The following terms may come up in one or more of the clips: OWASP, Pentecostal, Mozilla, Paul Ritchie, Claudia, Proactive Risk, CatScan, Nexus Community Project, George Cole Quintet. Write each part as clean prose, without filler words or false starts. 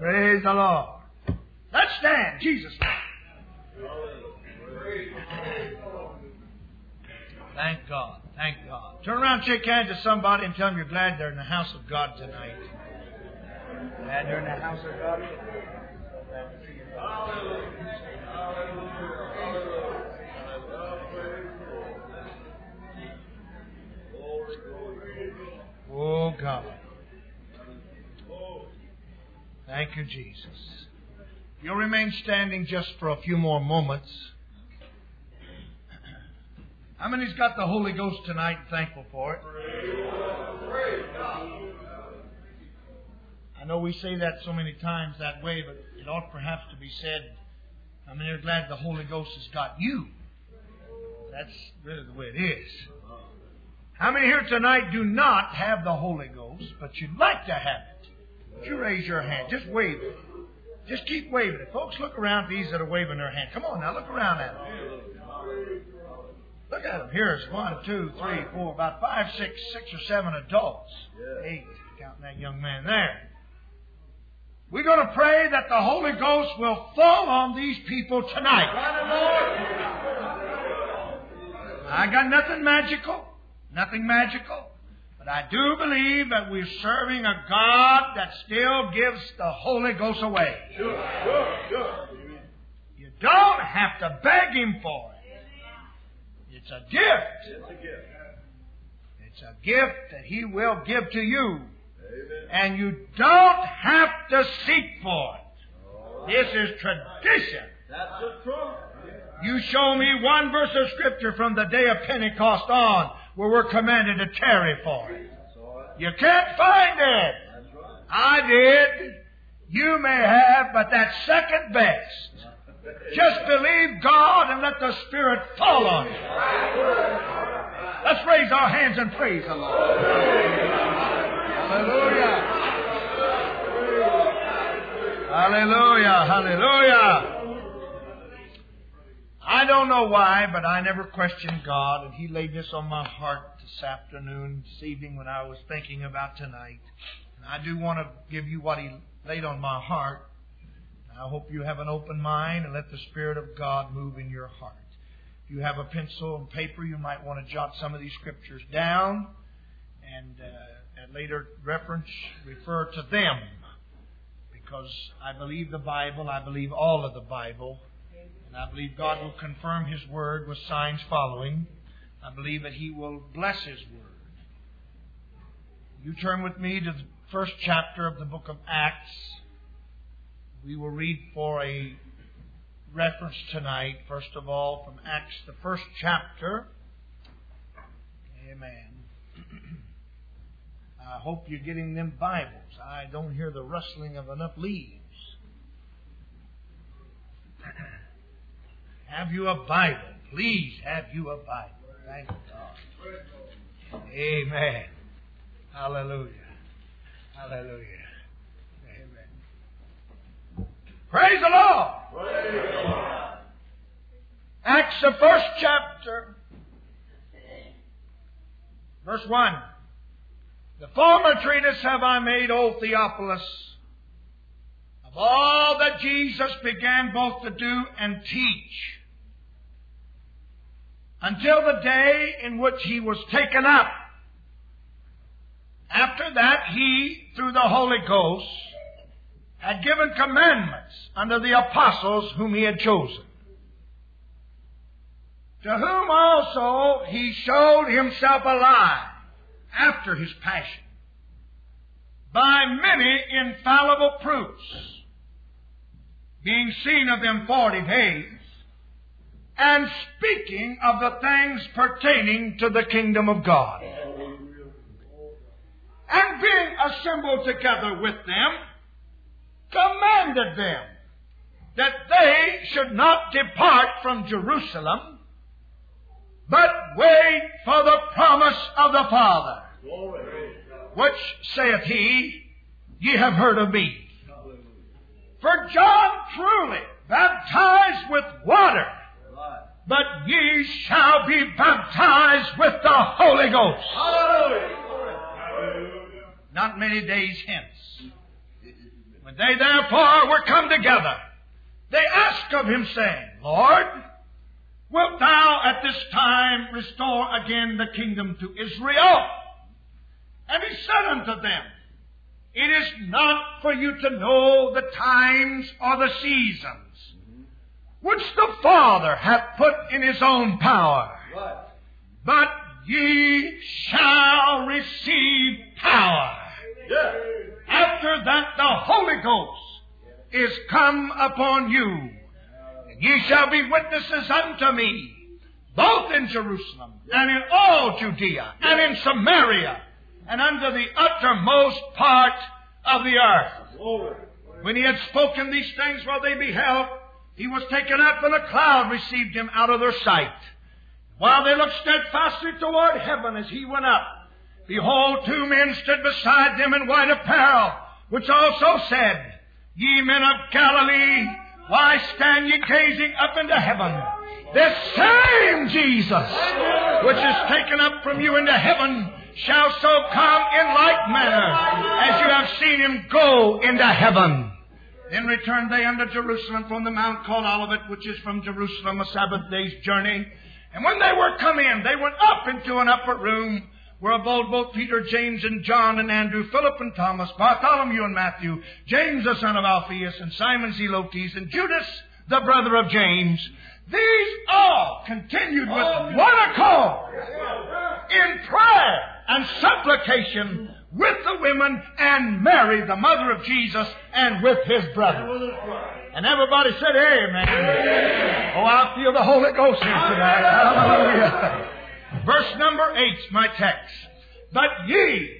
Praise the Lord. Let's stand, Jesus. Thank God. Thank God. Turn around and shake hands with somebody and tell them you're glad they're in the house of God tonight. Glad they're in the house of God tonight. Hallelujah. Oh, God. Thank you, Jesus. You'll remain standing just for a few more moments. How many's got the Holy Ghost tonight and thankful for it? Praise God. I know we say that so many times that way, but it ought perhaps to be said, how many are glad the Holy Ghost has got you? That's really the way it is. How many here tonight do not have the Holy Ghost, but you'd like to have it? Would you raise your hand? Just wave it. Just keep waving it. Folks, look around at these that are waving their hand. Come on now, look around at them. Look at them. Here's 1, 2, 3, 4, about 5, 6, 6 or 7 adults. 8, counting that young man there. We're going to pray that the Holy Ghost will fall on these people tonight. I got nothing magical. Nothing magical, but I do believe that we're serving a God that still gives the Holy Ghost away. Sure. You don't have to beg Him for it. It's a gift. It's a gift that He will give to you. Amen. And you don't have to seek for it. This is tradition. That's the truth. You show me one verse of Scripture from the day of Pentecost on where we're commanded to tarry for it. You can't find it. I did. You may have, but that's second best. Just believe God and let the Spirit fall on you. Let's raise our hands and praise the Lord. Hallelujah. Hallelujah. Hallelujah. I don't know why, but I never questioned God, and He laid this on my heart this afternoon, this evening when I was thinking about tonight. And I do want to give you what He laid on my heart. I hope you have an open mind and let the Spirit of God move in your heart. If you have a pencil and paper, you might want to jot some of these scriptures down and at later reference refer to them. Because I believe the Bible, I believe all of the Bible. And I believe God will confirm His Word with signs following. I believe that He will bless His Word. You turn with me to the first chapter of the book of Acts. We will read for a reference tonight, first of all, from Acts, the first chapter. Amen. I hope you're getting them Bibles. I don't hear the rustling of enough leaves. Have you a Bible? Please have you a Bible. Thank God. Amen. Hallelujah. Hallelujah. Amen. Praise the Lord. Praise the Lord. Acts, the first chapter, verse 1. The former treatise have I made, O Theophilus, of all that Jesus began both to do and teach, until the day in which He was taken up. After that, He, through the Holy Ghost, had given commandments unto the apostles whom He had chosen, to whom also He showed Himself alive after His passion, by many infallible proofs, being seen of them 40 days, and speaking of the things pertaining to the kingdom of God. And being assembled together with them, commanded them that they should not depart from Jerusalem, but wait for the promise of the Father, which saith He, Ye have heard of me. For John truly baptized with water, but ye shall be baptized with the Holy Ghost. Hallelujah. Not many days hence. When they therefore were come together, they asked of him, saying, Lord, wilt thou at this time restore again the kingdom to Israel? And he said unto them, It is not for you to know the times or the seasons, which the Father hath put in His own power. Right. But ye shall receive power. Yeah. After that the Holy Ghost is come upon you. And ye shall be witnesses unto me, both in Jerusalem, and in all Judea, and in Samaria, and unto the uttermost part of the earth. When he had spoken these things while they beheld, he was taken up, and a cloud received him out of their sight. While they looked steadfastly toward heaven as he went up, behold, two men stood beside them in white apparel, which also said, Ye men of Galilee, why stand ye gazing up into heaven? This same Jesus, which is taken up from you into heaven, shall so come in like manner as you have seen him go into heaven. Then returned they unto Jerusalem from the mount called Olivet, which is from Jerusalem a Sabbath day's journey. And when they were come in, they went up into an upper room, where abode both Peter, James, and John, and Andrew, Philip, and Thomas, Bartholomew, and Matthew, James, the son of Alphaeus, and Simon Zelotes, and Judas, the brother of James. These all continued with one accord in prayer and supplication with the women, and Mary, the mother of Jesus, and with his brother. And everybody said, Amen. Amen. Oh, I feel the Holy Ghost here tonight. Hallelujah. Verse number 8, my text. But ye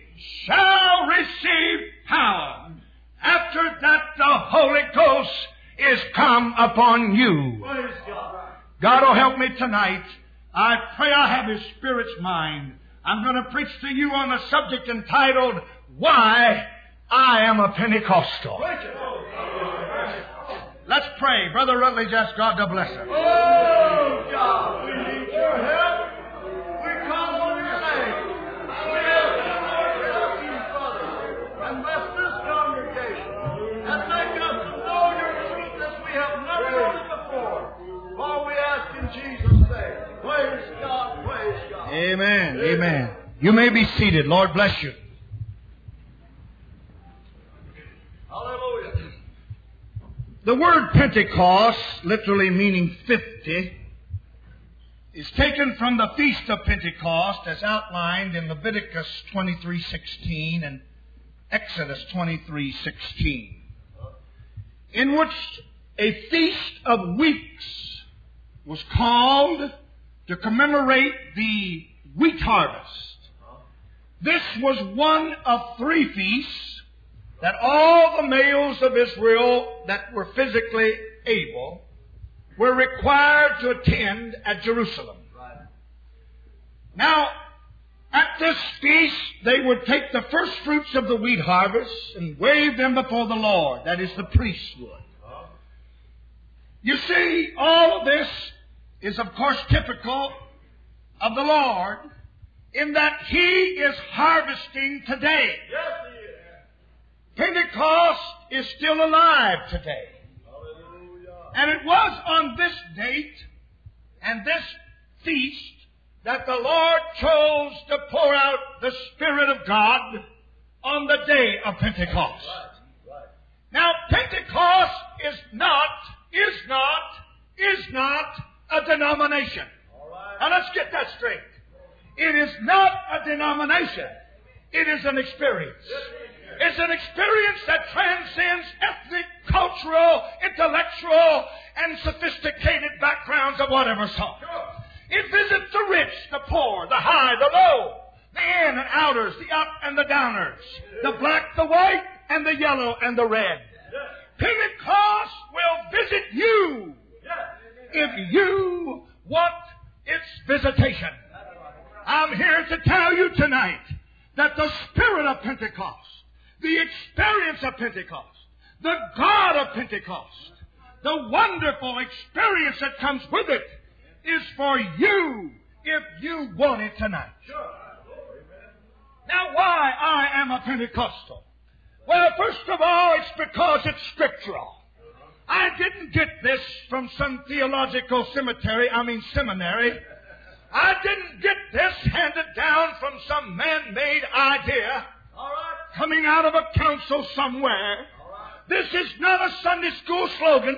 shall receive power after that the Holy Ghost is come upon you. God will help me tonight. I pray I have His Spirit's mind. I'm going to preach to you on a subject entitled, Why I Am a Pentecostal. Let's pray. Brother Rutledge, ask God to bless us. Oh, God, we need your help. Amen. Amen. You may be seated. Lord bless you. Hallelujah. The word Pentecost, literally meaning 50, is taken from the Feast of Pentecost as outlined in Leviticus 23:16 and Exodus 23:16, in which a feast of weeks was called to commemorate the wheat harvest. This was one of three feasts that all the males of Israel that were physically able were required to attend at Jerusalem. Now, at this feast, they would take the first fruits of the wheat harvest and wave them before the Lord, that is, the priests would. You see, all of this is, of course, typical of the Lord in that He is harvesting today. Yes, He is. Pentecost is still alive today. Hallelujah. And it was on this date and this feast that the Lord chose to pour out the Spirit of God on the day of Pentecost. Right. Now, Pentecost is not a denomination. Right. Now let's get that straight. It is not a denomination. It is an experience. It's an experience that transcends ethnic, cultural, intellectual, and sophisticated backgrounds of whatever sort. It visits the rich, the poor, the high, the low, the in and outers, the up and the downers, the black, the white, and the yellow and the red. Pentecost will visit you if you want its visitation. I'm here to tell you tonight that the Spirit of Pentecost, the experience of Pentecost, the God of Pentecost, the wonderful experience that comes with it, is for you if you want it tonight. Now, why I am a Pentecostal? Well, first of all, it's because it's scriptural. I didn't get this from some theological seminary. I didn't get this handed down from some man-made idea coming out of a council somewhere. This is not a Sunday school slogan.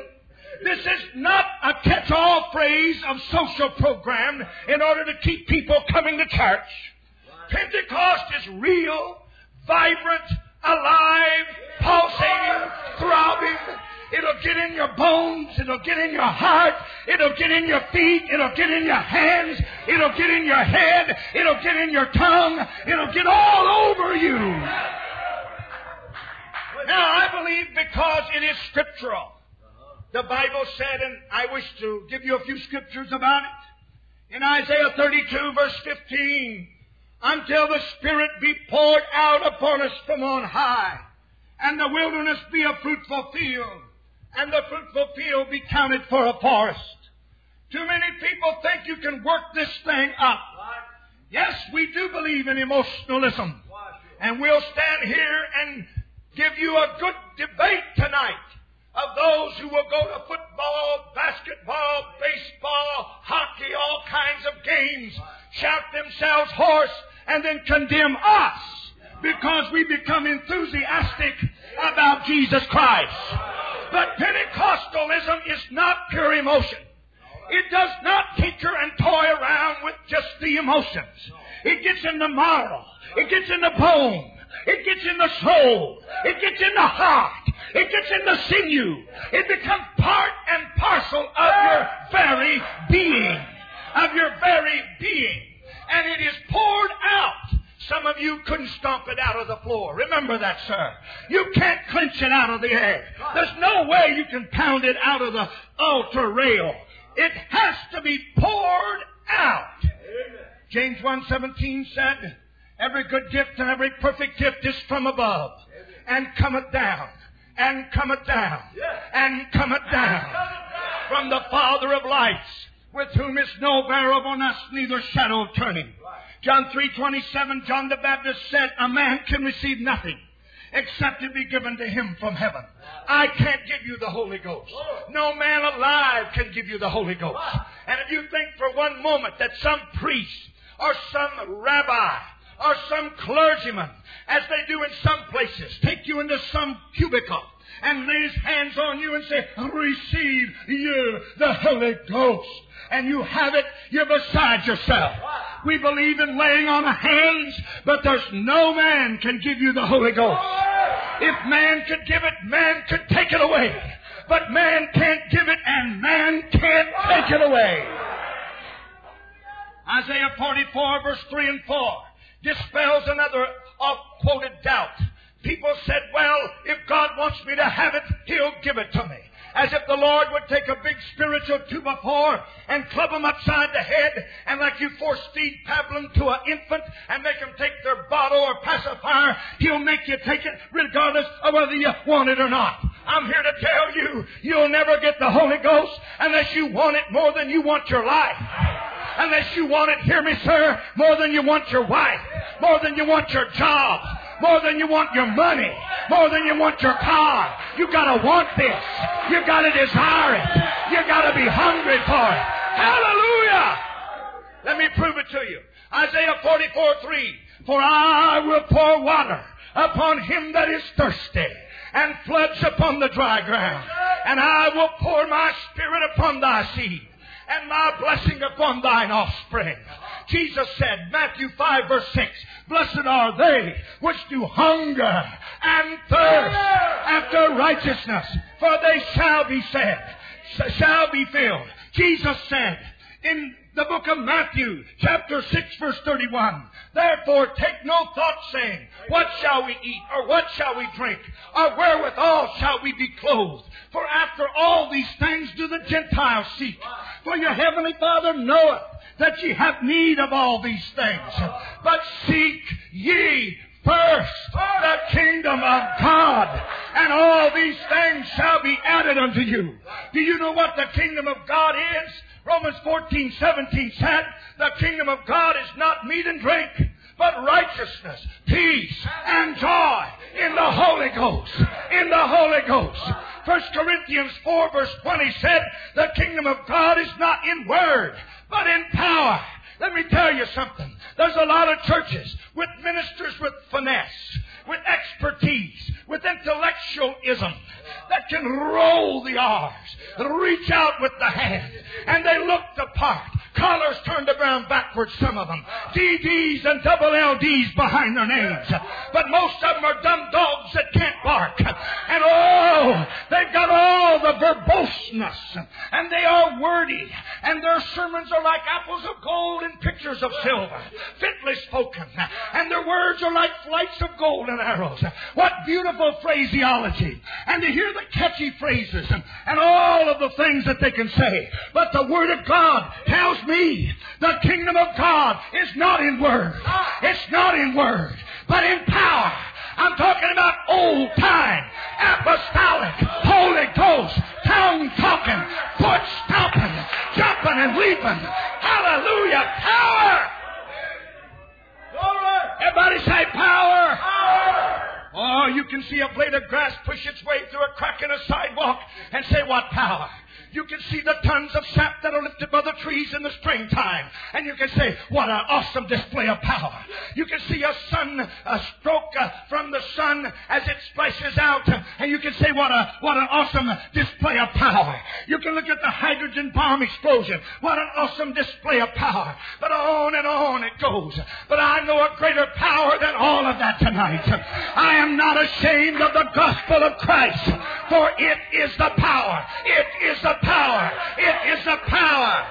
This is not a catch-all phrase of social program in order to keep people coming to church. Pentecost is real, vibrant, alive, pulsating, throbbing. It'll get in your bones. It'll get in your heart. It'll get in your feet. It'll get in your hands. It'll get in your head. It'll get in your tongue. It'll get all over you. Now, I believe because it is scriptural. The Bible said, and I wish to give you a few scriptures about it. In Isaiah 32, verse 15, until the Spirit be poured out upon us from on high, and the wilderness be a fruitful field, and the fruitful field be counted for a forest. Too many people think you can work this thing up. Yes, we do believe in emotionalism. And we'll stand here and give you a good debate tonight of those who will go to football, basketball, baseball, hockey, all kinds of games, shout themselves hoarse, and then condemn us because we become enthusiastic about Jesus Christ. But Pentecostalism is not pure emotion. It does not tinker and toy around with just the emotions. It gets in the marrow. It gets in the bone. It gets in the soul. It gets in the heart. It gets in the sinew. It becomes part and parcel of your very being. And it is poured out. Some of you couldn't stomp it out of the floor. Remember that, sir. You can't clinch it out of the air. There's no way you can pound it out of the altar rail. It has to be poured out. Amen. James 1:17 said, every good gift and every perfect gift is from above, and cometh down, and cometh down, and cometh down from the Father of lights, with whom is no variableness, neither shadow of turning. John 3:27, John the Baptist said, a man can receive nothing except it be given to him from heaven. I can't give you the Holy Ghost. No man alive can give you the Holy Ghost. And if you think for one moment that some priest or some rabbi or some clergyman, as they do in some places, take you into some cubicle and lays hands on you and say, receive you the Holy Ghost. And you have it, you're beside yourself. We believe in laying on of hands, but there's no man can give you the Holy Ghost. If man could give it, man could take it away. But man can't give it, and man can't take it away. Isaiah 44, verse 3 and 4, dispels another oft-quoted doubt. People said, well, if God wants me to have it, He'll give it to me. As if the Lord would take a big spiritual two-by-four and club them upside the head, and like you force-feed pablum to an infant and make them take their bottle or pacifier, He'll make you take it regardless of whether you want it or not. I'm here to tell you, you'll never get the Holy Ghost unless you want it more than you want your life. Unless you want it, hear me, sir, more than you want your wife, more than you want your job, more than you want your money, more than you want your car. You gotta want this. You gotta desire it. You gotta be hungry for it. Hallelujah! Let me prove it to you. Isaiah 44:3. For I will pour water upon him that is thirsty, and floods upon the dry ground. And I will pour my Spirit upon thy seed, and my blessing upon thine offspring. Jesus said, Matthew 5, verse 6, blessed are they which do hunger and thirst after righteousness, for they shall be filled. Jesus said in the book of Matthew, chapter 6, verse 31, therefore take no thought, saying, what shall we eat, or what shall we drink, or wherewithal shall we be clothed? For after all these things do the Gentiles seek. For your heavenly Father knoweth that ye have need of all these things. But seek ye first the kingdom of God, and all these things shall be added unto you. Do you know what the kingdom of God is? Romans 14:17 said, the kingdom of God is not meat and drink, but righteousness, peace, and joy in the Holy Ghost. In the Holy Ghost. 1 Corinthians 4 verse 20 said, the kingdom of God is not in word, but in power. Let me tell you something. There's a lot of churches with ministers with finesse, with expertise, with intellectualism that can roll the R's and reach out with the hand. And they look the part. Collars turned around backwards, some of them. DDs and double LDs behind their names. But most of them are dumb dogs that can't bark. And oh, they've got all the verboseness. And they are wordy. And their sermons are like apples of gold and pictures of silver, fitly spoken. And their words are like flights of gold and arrows. What beautiful phraseology. And to hear the catchy phrases and all of the things that they can say. But the Word of God tells me the kingdom of God is not in word. It's not in word, but in power. I'm talking about old time, apostolic, Holy Ghost, tongue talking, foot stomping, jumping and leaping. Hallelujah, power! Everybody say power. Power! Oh, you can see a blade of grass push its way through a crack in a sidewalk and say, what power? You can see the tons of sap that are lifted by the trees in the springtime. And you can say, what an awesome display of power. You can see a stroke from the sun as it splashes out. And you can say, what an awesome display of power. You can look at the hydrogen bomb explosion. What an awesome display of power. But on and on it goes. But I know a greater power than all of that tonight. I am not ashamed of the gospel of Christ. For it is the power. It is the power. It is the power.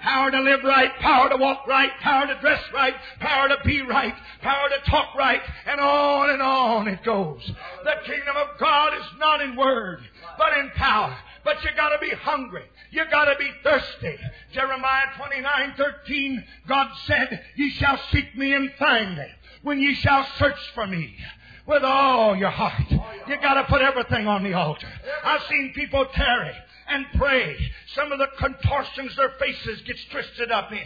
Power to live right, power to walk right, power to dress right, power to be right, power to talk right, and on it goes. The kingdom of God is not in word, but in power. But you gotta be hungry. You gotta be thirsty. Jeremiah 29:13, God said, ye shall seek me and find me, when ye shall search for me with all your heart. You gotta put everything on the altar. I've seen people tarry and pray. Some of the contortions their faces gets twisted up in.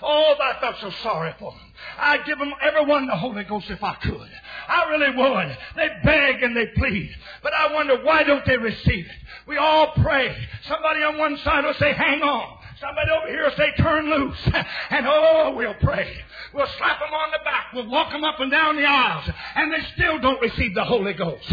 Oh, I felt so sorry for them. I'd give them, everyone, the Holy Ghost if I could. I really would. They beg and they plead. But I wonder, why don't they receive it? We all pray. Somebody on one side will say, hang on. Somebody over here will say, turn loose. And oh, we'll pray. We'll slap them on the back. We'll walk them up and down the aisles. And they still don't receive the Holy Ghost.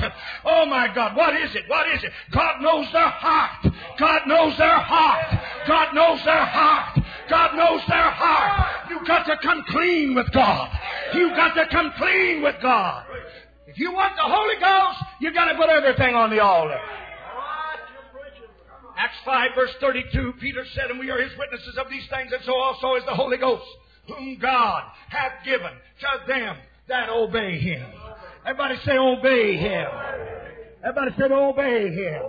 Oh, my God. What is it? What is it? God knows their heart. God knows their heart. God knows their heart. God knows their heart. You've got to come clean with God. You've got to come clean with God. If you want the Holy Ghost, you've got to put everything on the altar. Acts 5 verse 32, Peter said, and we are his witnesses of these things, and so also is the Holy Ghost, whom God hath given to them that obey him. Everybody say, obey him. Everybody said, obey him.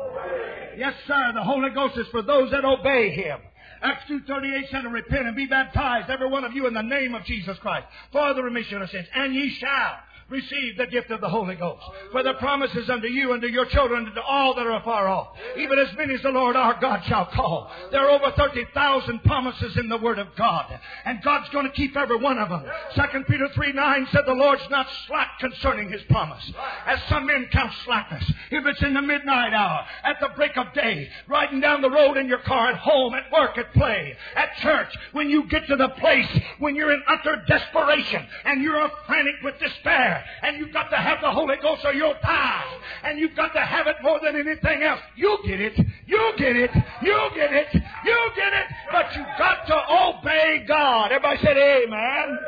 Yes, sir, the Holy Ghost is for those that obey him. Acts 2:38 said, repent and be baptized, every one of you, in the name of Jesus Christ, for the remission of sins, and ye shall receive the gift of the Holy Ghost. For the promises unto you and to your children and to all that are afar off, even as many as the Lord our God shall call. There are over 30,000 promises in the Word of God. And God's going to keep every one of them. 2 Peter 3:9 said, the Lord's not slack concerning His promise, as some men count slackness. If it's in the midnight hour, at the break of day, riding down the road in your car, at home, at work, at play, at church, when you get to the place when you're in utter desperation and you're frantic with despair, and you've got to have the Holy Ghost or you'll die. And you've got to have it more than anything else. You'll get it. You'll get it. You'll get it. You'll get it. But you've got to obey God. Everybody said amen.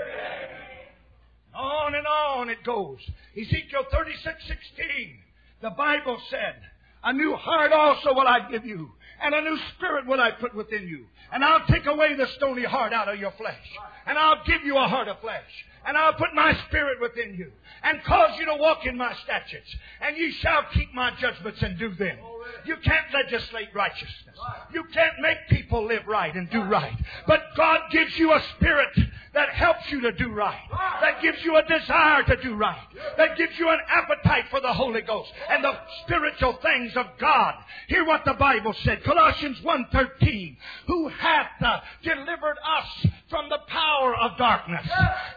On it goes. Ezekiel 36:16. The Bible said, a new heart also will I give you, and a new spirit will I put within you. And I'll take away the stony heart out of your flesh, and I'll give you a heart of flesh. And I'll put my spirit within you, and cause you to walk in my statutes. And you shall keep my judgments and do them. You can't legislate righteousness. You can't make people live right and do right. But God gives you a spirit that helps you to do right, that gives you a desire to do right, that gives you an appetite for the Holy Ghost and the spiritual things of God. Hear what the Bible said, Colossians 1:13, who hath delivered us from the power of darkness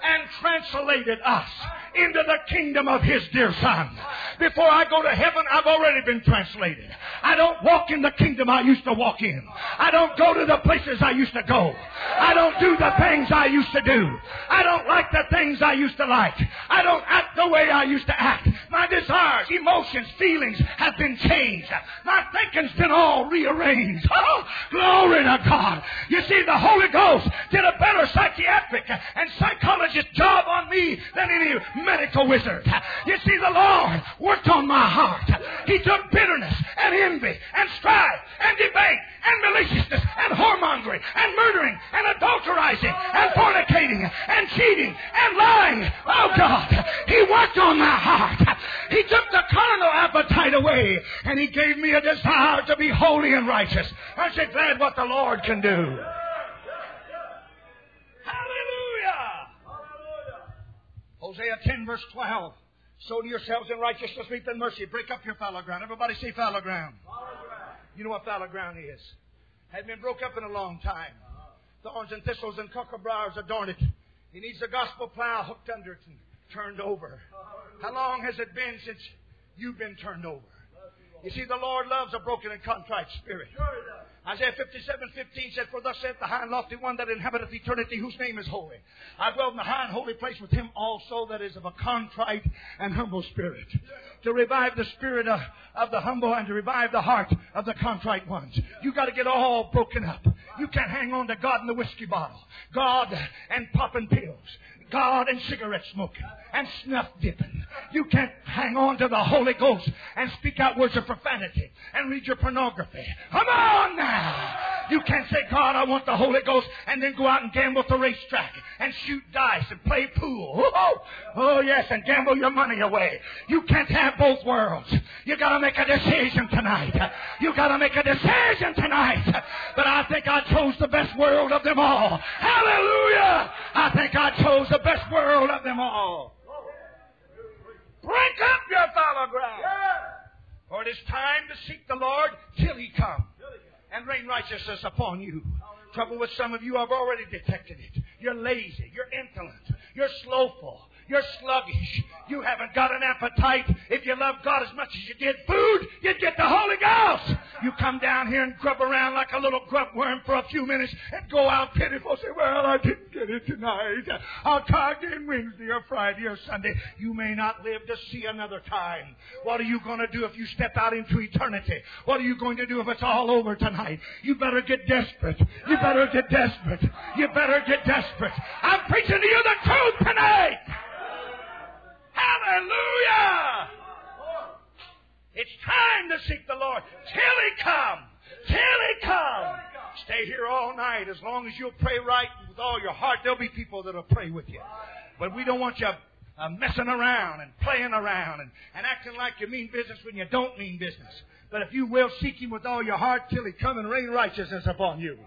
and translated us into the kingdom of His dear Son. Before I go to heaven, I've already been translated. I don't walk in the kingdom I used to walk in. I don't go to the places I used to go. I don't do the things I used to do. I don't like the things I used to like. I don't act the way I used to act. My desires, emotions, feelings have been changed. My thinking's been all rearranged. Oh, glory to God. You see, the Holy Ghost did a better psychiatric and psychologist job on me than any medical wizard. You see, the Lord worked on my heart. He took bitterness and envy and strife and debate and maliciousness and whoremongering and murdering and adulterizing and fornicating and cheating and lying. Oh God, He worked on my heart. He took the carnal appetite away and He gave me a desire to be holy and righteous. Aren't you glad what the Lord can do? Hallelujah! Hallelujah! Hosea 10 verse 12. Sow to yourselves in righteousness, meat and mercy. Break up your fallow ground. Everybody say fallow ground. Fallow ground. You know what fallow ground is. Hadn't been broke up in a long time. Thorns and thistles and cocklebriars adorn it. It needs the gospel plow hooked under it and turned over. How long has it been since you've been turned over? You see, the Lord loves a broken and contrite spirit. Isaiah 57:15 said, for thus saith the high and lofty one that inhabiteth eternity, whose name is holy. I dwell in the high and holy place with him also that is of a contrite and humble spirit. To revive the spirit of the humble and to revive the heart of the contrite ones. You've got to get all broken up. You can't hang on to God in the whiskey bottle. God and popping pills. God and cigarette smoking and snuff dipping. You can't hang on to the Holy Ghost and speak out words of profanity and read your pornography. Come on now. You can't say, God, I want the Holy Ghost, and then go out and gamble at the racetrack and shoot dice and play pool. Oh, yes, and gamble your money away. You can't have both worlds. You got to make a decision tonight. You got to make a decision tonight. But I think I chose the best world of them all. Hallelujah. I think I chose the best world of them all. Break up your fallow ground. Yeah. For it is time to seek the Lord till He come and rain righteousness upon you. Hallelujah. Trouble with some of you, I've already detected it. You're lazy. You're indolent. You're slothful. You're sluggish. You haven't got an appetite. If you love God as much as you did food, you'd get the Holy Ghost. You come down here and grub around like a little grub worm for a few minutes and go out pitiful. Say, well, I didn't get it tonight. I'll try again Wednesday or Friday or Sunday. You may not live to see another time. What are you going to do if you step out into eternity? What are you going to do if it's all over tonight? You better get desperate. You better get desperate. You better get desperate. I'm preaching to you the truth tonight. Hallelujah! It's time to seek the Lord till He come. Till He come. Stay here all night. As long as you'll pray right with all your heart, there'll be people that'll pray with you. But we don't want you messing around and playing around and acting like you mean business when you don't mean business. But if you will seek Him with all your heart till He come and rain righteousness upon you.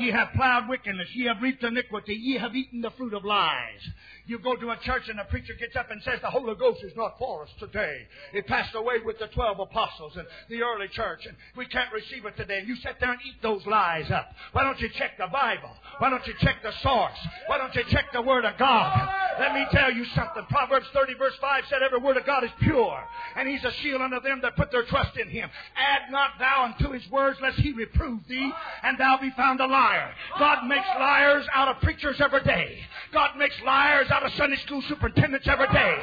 Ye have plowed wickedness. Ye have reaped iniquity. Ye have eaten the fruit of lies. You go to a church and a preacher gets up and says, the Holy Ghost is not for us today. It passed away with the 12 apostles and the early church, and we can't receive it today. And you sit there and eat those lies up. Why don't you check the Bible? Why don't you check the source? Why don't you check the Word of God? Let me tell you something. Proverbs 30 verse 5 said, every word of God is pure, and He's a shield unto them that put their trust in Him. Add not thou unto His words, lest He reprove thee, and thou be found a liar. God makes liars out of preachers every day. God makes liars out of Sunday school superintendents every day.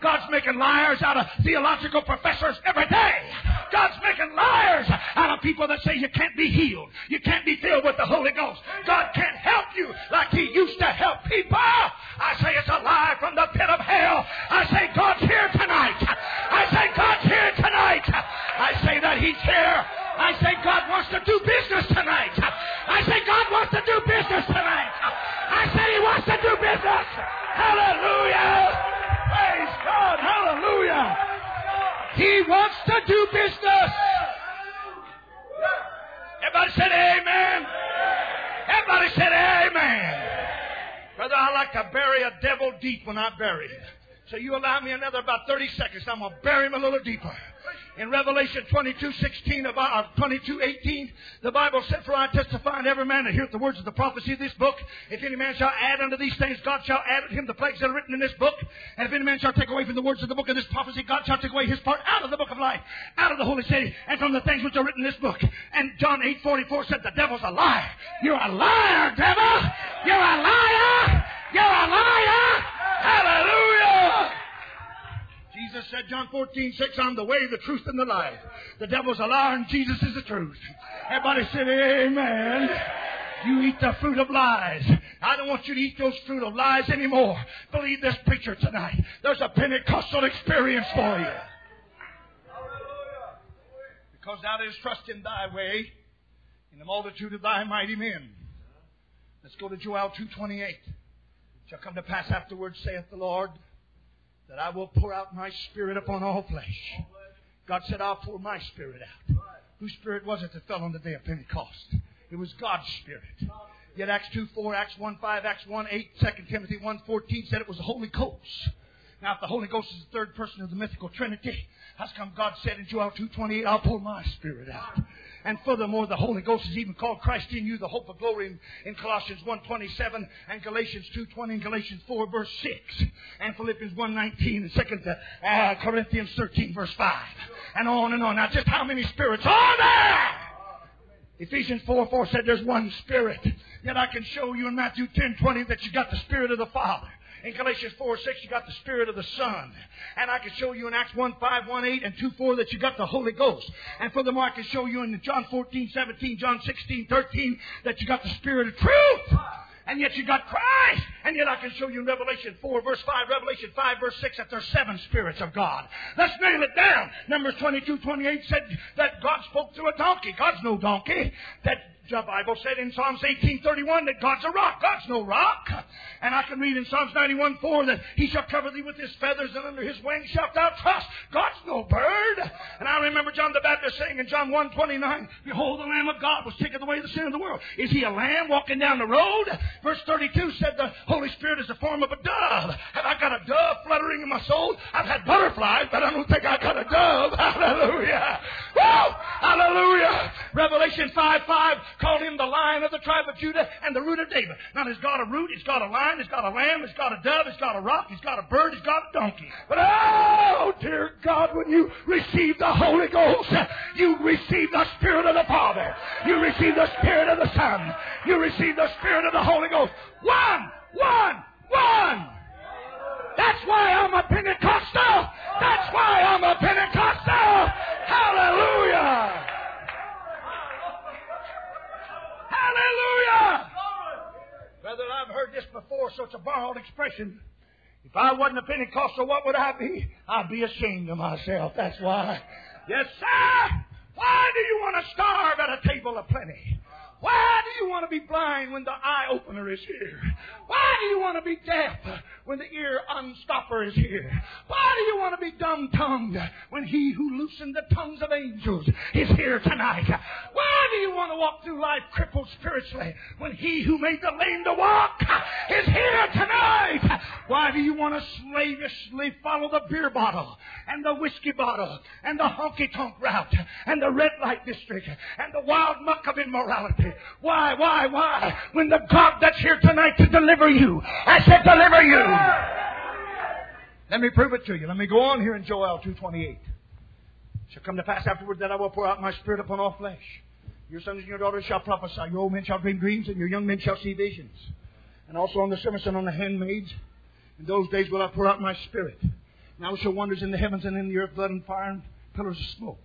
God's making liars out of theological professors every day. God's making liars out of people that say you can't be healed. You can't be filled with the Holy Ghost. God can't help you like He used to help people. I say it's a lie from the pit of hell. I say God's here tonight. I say God's here tonight. I say that He's here. I say God wants to do business tonight. I say God wants to do business tonight. I say He wants to do business. Hallelujah. Praise God. Hallelujah. He wants to do business. I like to bury a devil deep when I bury it. So you allow me another about 30 seconds. I'm going to bury him a little deeper. In Revelation 22:16, about 22:18, the Bible said, "For I testify unto every man that heareth the words of the prophecy of this book. If any man shall add unto these things, God shall add unto him the plagues that are written in this book. And if any man shall take away from the words of the book of this prophecy, God shall take away his part out of the book of life, out of the holy city, and from the things which are written in this book." And John 8:44 said, "The devil's a liar." You're a liar, devil. You're a liar. You're a liar. Hallelujah. Jesus said, John 14:6, "I'm the way, the truth, and the life." The devil's a liar and Jesus is the truth. Everybody said, amen. You eat the fruit of lies. I don't want you to eat those fruit of lies anymore. Believe this preacher tonight. There's a Pentecostal experience for you. Because thou didst trust in thy way, in the multitude of thy mighty men. Let's go to Joel 2:28. "It shall come to pass afterwards, saith the Lord, that I will pour out my spirit upon all flesh." God said, "I'll pour my spirit out." Whose spirit was it that fell on the day of Pentecost? It was God's spirit. Yet Acts 2:4, Acts 1:5, Acts 1:8, 2 Timothy 1:14 said it was the Holy Ghost. Now, if the Holy Ghost is the third person of the mythical Trinity, how's come God said in Joel 2:28, "I'll pour my spirit out"? And furthermore, the Holy Ghost is even called Christ in you, the hope of glory, in Colossians 1:27 and Galatians 2:20 and Galatians 4:6 and Philippians 1:19 and 2 Corinthians 13:5 and on and on. Now, just how many spirits are there? Ephesians 4:4 said there's one spirit. Yet I can show you in Matthew 10:20 that you got the spirit of the Father. In Galatians 4:6, you got the Spirit of the Son. And I can show you in Acts 1:5, 1:8, and 2:4 that you got the Holy Ghost. And furthermore, I can show you in John 14:17, John 16:13 that you got the Spirit of truth. And yet you got Christ. And yet I can show you in Revelation 4:5, Revelation 5:6 that there's seven spirits of God. Let's nail it down. Numbers 22:28 said that God spoke through a donkey. God's no donkey. That the Bible said in Psalms 18:31 that God's a rock. God's no rock. And I can read in Psalms 91:4 that He shall cover thee with His feathers, and under His wings shalt thou trust. God's no bird. And I remember John the Baptist saying in John 1:29, "Behold, the Lamb of God was taken away the sin of the world." Is He a lamb walking down the road? Verse 32 said the Holy Spirit is the form of a dove. Have I got a dove fluttering in my soul? I've had butterflies, but I don't think I got a dove. Hallelujah. Woo! Hallelujah. Revelation 5:5. Called him the Lion of the tribe of Judah and the Root of David. Now, it's got a root, it's got a lion, it's got a lamb, it's got a dove, it's got a rock, it's got a bird, it's got a donkey. But oh, dear God, when you receive the Holy Ghost, you receive the Spirit of the Father. You receive the Spirit of the Son. You receive the Spirit of the Holy Ghost. One. That's why I'm a Pentecostal. That's why I'm a Pentecostal. Hallelujah. Hallelujah! Brother, I've heard this before, so it's a borrowed expression. If I wasn't a Pentecostal, what would I be? I'd be ashamed of myself. That's why. Yes, sir! Why do you want to starve at a table of plenty? Why do you want to be blind when the eye opener is here? Why do you want to be deaf when the ear unstopper is here? Why do you want to be dumb-tongued when He who loosened the tongues of angels is here tonight? Why do you want to walk through life crippled spiritually when He who made the lame to walk is here tonight? Why do you want to slavishly follow the beer bottle and the whiskey bottle and the honky-tonk route and the red light district and the wild muck of immorality? Why? When the God that's here tonight to deliver you, I said deliver you. Let me prove it to you. Let me go on here in Joel 2:28. "It shall come to pass afterward that I will pour out my spirit upon all flesh. Your sons and your daughters shall prophesy. Your old men shall dream dreams, and your young men shall see visions. And also on the servants and on the handmaids. In those days will I pour out my spirit. And I will show wonders in the heavens and in the earth, blood and fire and pillars of smoke.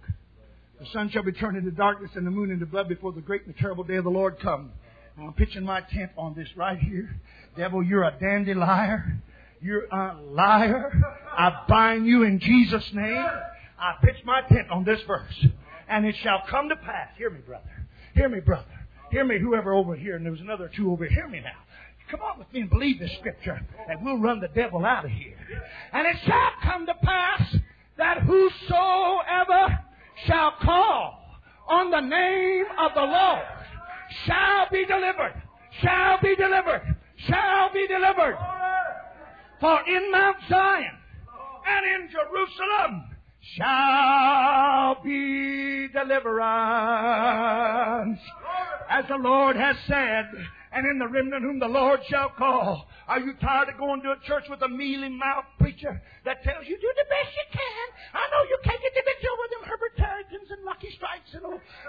The sun shall be turned into darkness and the moon into blood before the great and the terrible day of the Lord come." Now, I'm pitching my tent on this right here. Devil, you're a dandy liar. You're a liar. I bind you in Jesus' name. I pitch my tent on this verse. "And it shall come to pass." Hear me, brother. Hear me, brother. Hear me, whoever over here. And there was another two over here. Hear me now. Come on with me and believe this scripture. And we'll run the devil out of here. "And it shall come to pass that whosoever shall call on the name of the Lord shall be delivered, shall be delivered. For in Mount Zion and in Jerusalem shall be deliverance, as the Lord has said, and in the remnant whom the Lord shall call. Are you tired of going to a church with a mealy-mouthed preacher that tells you do the best you can? I know you can't get the victory over them Herbert Tarrantons and Lucky Strikes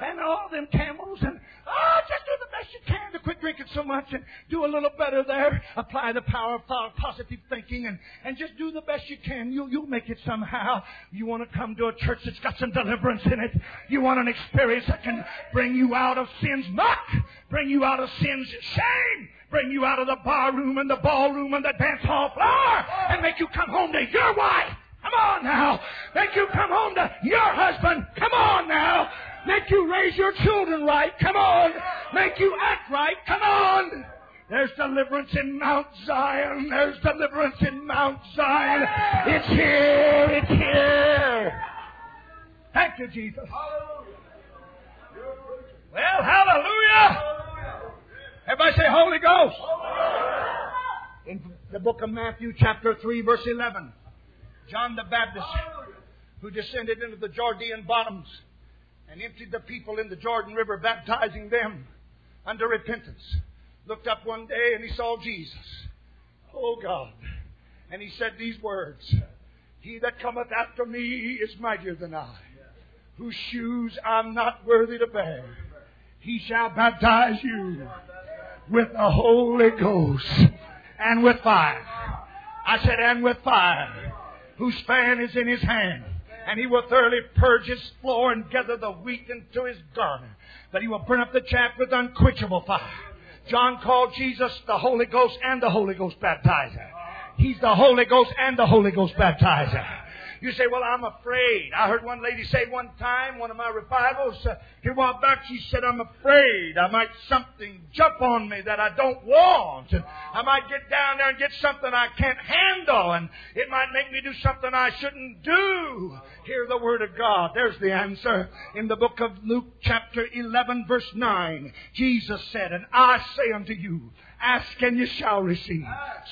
and all them camels. And oh, just do the best you can to quit drinking so much and do a little better there. Apply the power of positive thinking and just do the best you can. You'll make it somehow. You want to come to a church that's got some deliverance in it. You want an experience that can bring you out of sin's muck, bring you out of sin's shame, bring you out of the barroom and the ballroom and the dance hall floor, and make you come home to your wife. Come on now. Make you come home to your husband. Come on now. Make you raise your children right. Come on. Make you act right. Come on. There's deliverance in Mount Zion. There's deliverance in Mount Zion. It's here. It's here. Thank you, Jesus. Well, hallelujah. Everybody say, Holy Ghost. In the book of Matthew, chapter 3, verse 11, John the Baptist, who descended into the Jordan bottoms and emptied the people in the Jordan River, baptizing them unto repentance, looked up one day and he saw Jesus. Oh, God. And he said these words, He that cometh after me is mightier than I, whose shoes I'm not worthy to bear. He shall baptize you with the Holy Ghost and with fire. I said, and with fire, whose fan is in his hand. And he will thoroughly purge his floor and gather the wheat into his garner. But he will burn up the chaff with unquenchable fire. John called Jesus the Holy Ghost and the Holy Ghost baptizer. He's the Holy Ghost and the Holy Ghost baptizer. You say, well, I'm afraid. I heard one lady say one time, one of my revivals, a while back, she said, I'm afraid I might something jump on me that I don't want. And I might get down there and get something I can't handle, and it might make me do something I shouldn't do. Hear the Word of God. There's the answer. In the book of Luke, chapter 11, verse 9, Jesus said, And I say unto you, ask and you shall receive.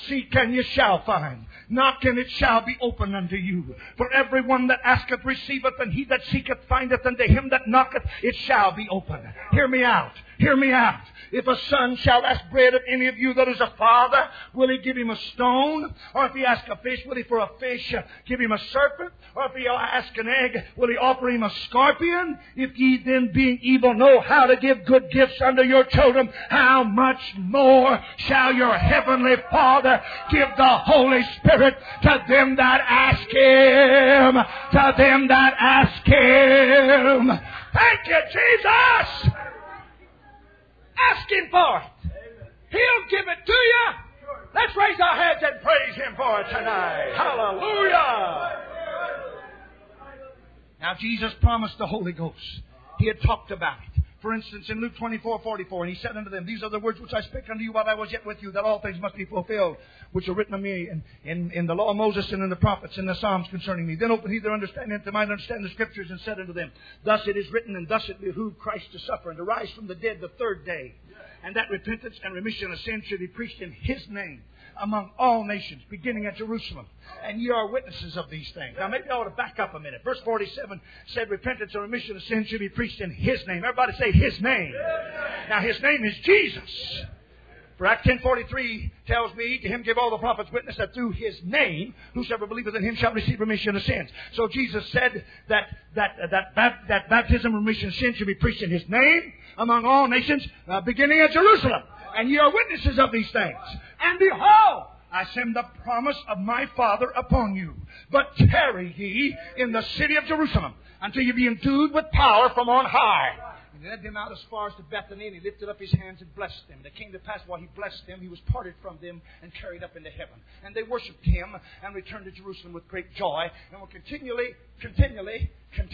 Seek and you shall find. Knock and it shall be opened unto you. For everyone that asketh receiveth, and he that seeketh findeth, and to him that knocketh it shall be opened. Hear me out. Hear me out. If a son shall ask bread of any of you that is a father, will he give him a stone? Or if he ask a fish, will he for a fish give him a serpent? Or if he ask an egg, will he offer him a scorpion? If ye then, being evil, know how to give good gifts unto your children, how much more shall your heavenly Father give the Holy Spirit to them that ask Him? To them that ask Him. Thank you, Jesus! Ask Him for it. He'll give it to you. Let's raise our hands and praise Him for it tonight. Hallelujah! Now, Jesus promised the Holy Ghost. He had talked about it. For instance, in Luke 24:44, and He said unto them, These are the words which I spake unto you while I was yet with you, that all things must be fulfilled, which are written of me in the law of Moses and in the prophets and the Psalms concerning me. Then opened He their understanding, that they might understand the Scriptures, and said unto them, Thus it is written, and thus it behooved Christ to suffer, and to rise from the dead the third day. And that repentance and remission of sin should be preached in His name among all nations, beginning at Jerusalem. And ye are witnesses of these things. Now, maybe I ought to back up a minute. Verse 47 said repentance and remission of sin should be preached in His name. Everybody say His name. Now, His name is Jesus. For Acts 10:43 tells me, To Him give all the prophets witness that through His name, whosoever believeth in Him shall receive remission of sins. So Jesus said that baptism and remission of sins should be preached in His name among all nations, beginning at Jerusalem. And ye are witnesses of these things. And behold, I send the promise of my Father upon you. But tarry ye in the city of Jerusalem until ye be endued with power from on high. And he led them out as far as to Bethany, and He lifted up His hands and blessed them. And it came to pass while He blessed them, He was parted from them and carried up into heaven. And they worshipped Him and returned to Jerusalem with great joy, and were continually in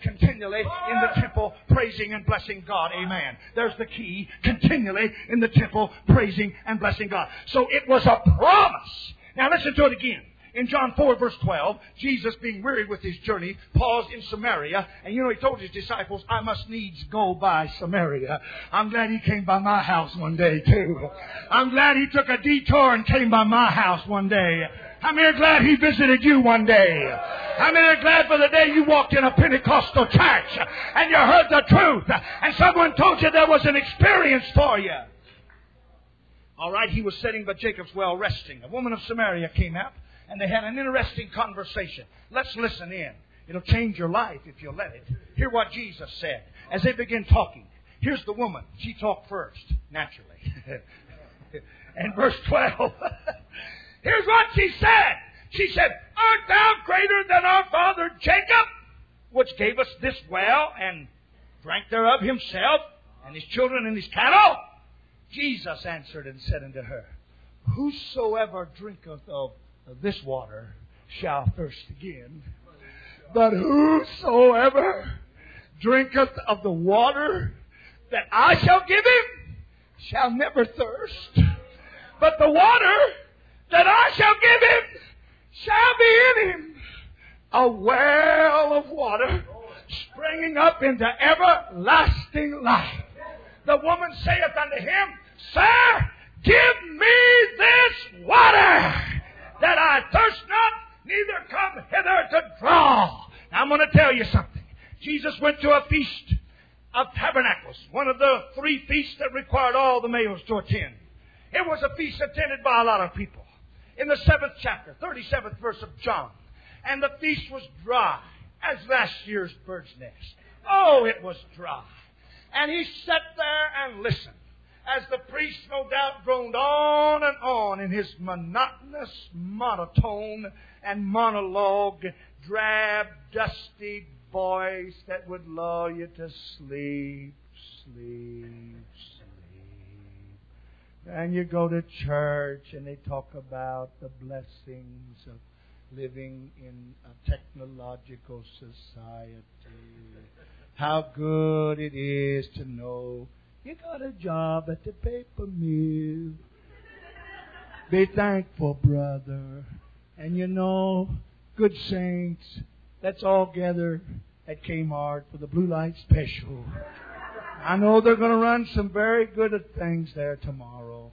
the temple praising and blessing God. Amen. There's the key. Continually in the temple praising and blessing God. So it was a promise. Now listen to it again. In John 4, verse 12, Jesus, being wearied with his journey, paused in Samaria. And you know, he told his disciples, I must needs go by Samaria. I'm glad he came by my house one day, too. I'm glad he took a detour and came by my house one day. How many are glad he visited you one day? How many are glad for the day you walked in a Pentecostal church and you heard the truth and someone told you there was an experience for you? All right, he was sitting by Jacob's well resting. A woman of Samaria came up and they had an interesting conversation. Let's listen in. It'll change your life if you'll let it. Hear what Jesus said. As they begin talking, here's the woman. She talked first, naturally. And verse 12... Here's what she said. She said, Art thou greater than our father Jacob, which gave us this well and drank thereof himself and his children and his cattle? Jesus answered and said unto her, Whosoever drinketh of this water shall thirst again. But whosoever drinketh of the water that I shall give him shall never thirst. But the water that I shall give him shall be in him a well of water springing up into everlasting life. The woman saith unto him, Sir, give me this water, that I thirst not, neither come hither to draw. Now I'm going to tell you something. Jesus went to a feast of tabernacles, one of the three feasts that required all the males to attend. It was a feast attended by a lot of people. In the 7th chapter, 37th verse of John. And the feast was dry, as last year's bird's nest. Oh, it was dry. And he sat there and listened, as the priest, no doubt, droned on and on in his monotonous, monotone, and monologue, drab, dusty voice that would lull you to sleep, sleep. And you go to church and they talk about the blessings of living in a technological society. How good it is to know you got a job at the paper mill. Be thankful, brother. And you know, good saints, let's all gather at Kmart for the Blue Light Special. I know they're going to run some very good things there tomorrow.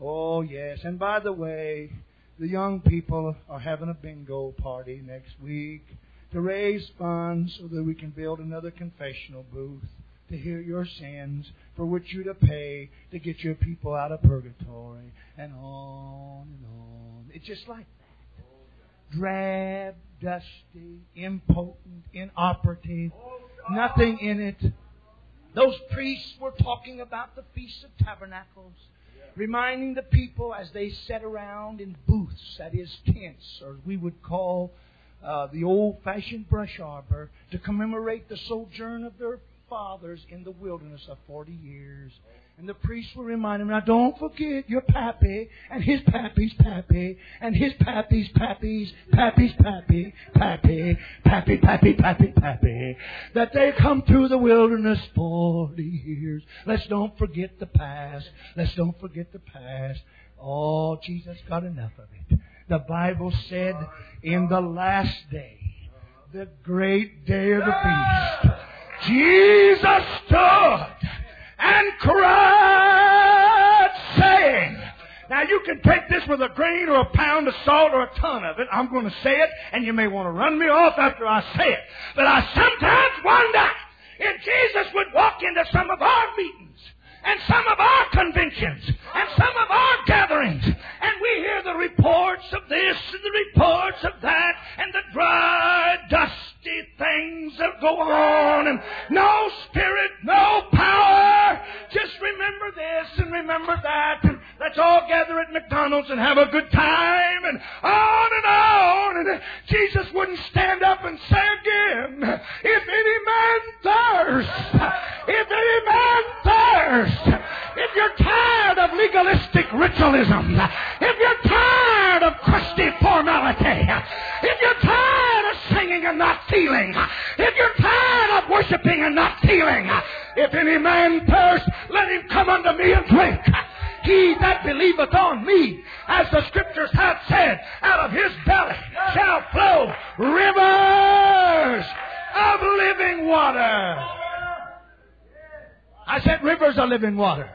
Oh, yes. And by the way, the young people are having a bingo party next week to raise funds so that we can build another confessional booth to hear your sins for which you to pay to get your people out of purgatory, and on and on. It's just like that. Drab, dusty, impotent, inoperative, nothing in it. Those priests were talking about the Feast of Tabernacles, reminding the people as they sat around in booths, that is tents, or we would call the old-fashioned brush arbor, to commemorate the sojourn of their fathers in the wilderness of 40 years. And the priests were reminding them, now don't forget your pappy and his pappy's pappy and his pappy's pappy's pappy's pappy, pappy, pappy, pappy, pappy, pappy, that they come through the wilderness 40 years. Let's don't forget the past. Let's don't forget the past. Oh, Jesus got enough of it. The Bible said in the last day, the great day of the feast, Jesus stood and cried, saying, now you can take this with a grain or a pound of salt or a ton of it. I'm going to say it, and you may want to run me off after I say it. But I sometimes wonder if Jesus would walk into some of our meetings and some of our conventions and some of our gatherings, and we hear the reports of this and the reports of that and the dry, dusty things that go on and no spirit, no power. Just remember this and remember that, and let's all gather at McDonald's and have a good time, and on and on. And Jesus wouldn't stand up and say again, if any man thirst, if you're tired of legalistic ritualism, if you're tired of crusty formality, if you're tired of singing and not feeling, if you're tired of worshiping and not feeling, if any man thirst, let him come unto me and drink. He that believeth on me, as the Scriptures have said, out of his belly shall flow rivers of living water. I said rivers of living water.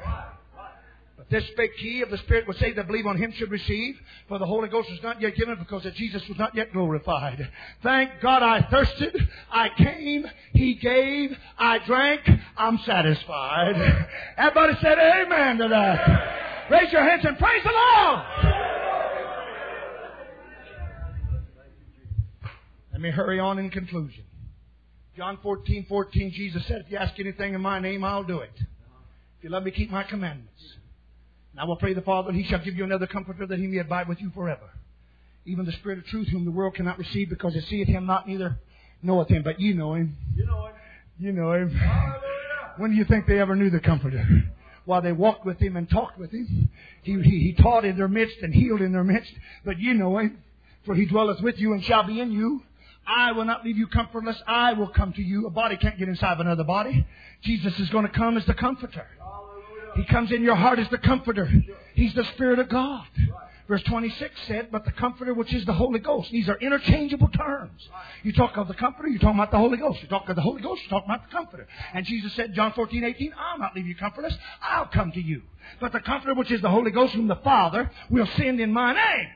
This spake he of the Spirit would say that believe on him should receive, for the Holy Ghost was not yet given because that Jesus was not yet glorified. Thank God I thirsted, I came, He gave, I drank, I'm satisfied. Everybody said amen to that. Raise your hands and praise the Lord. Let me hurry on in conclusion. John 14:14, Jesus said, if you ask anything in my name, I'll do it. If you love me, keep my commandments. I will pray the Father, and He shall give you another comforter, that He may abide with you forever. Even the Spirit of truth, whom the world cannot receive, because it seeth Him not, neither knoweth Him. But you know Him. You know Him. Hallelujah. When do you think they ever knew the Comforter? While they walked with Him and talked with Him. He taught in their midst and healed in their midst. But you know Him. For He dwelleth with you and shall be in you. I will not leave you comfortless. I will come to you. A body can't get inside of another body. Jesus is going to come as the Comforter. He comes in your heart as the Comforter. He's the Spirit of God. Verse 26 said, but the Comforter, which is the Holy Ghost. These are interchangeable terms. You talk of the Comforter, you're talking about the Holy Ghost. You talk of the Holy Ghost, you're talking about the Comforter. And Jesus said, John 14:18, I'll not leave you comfortless. I'll come to you. But the Comforter, which is the Holy Ghost, whom the Father will send in my name.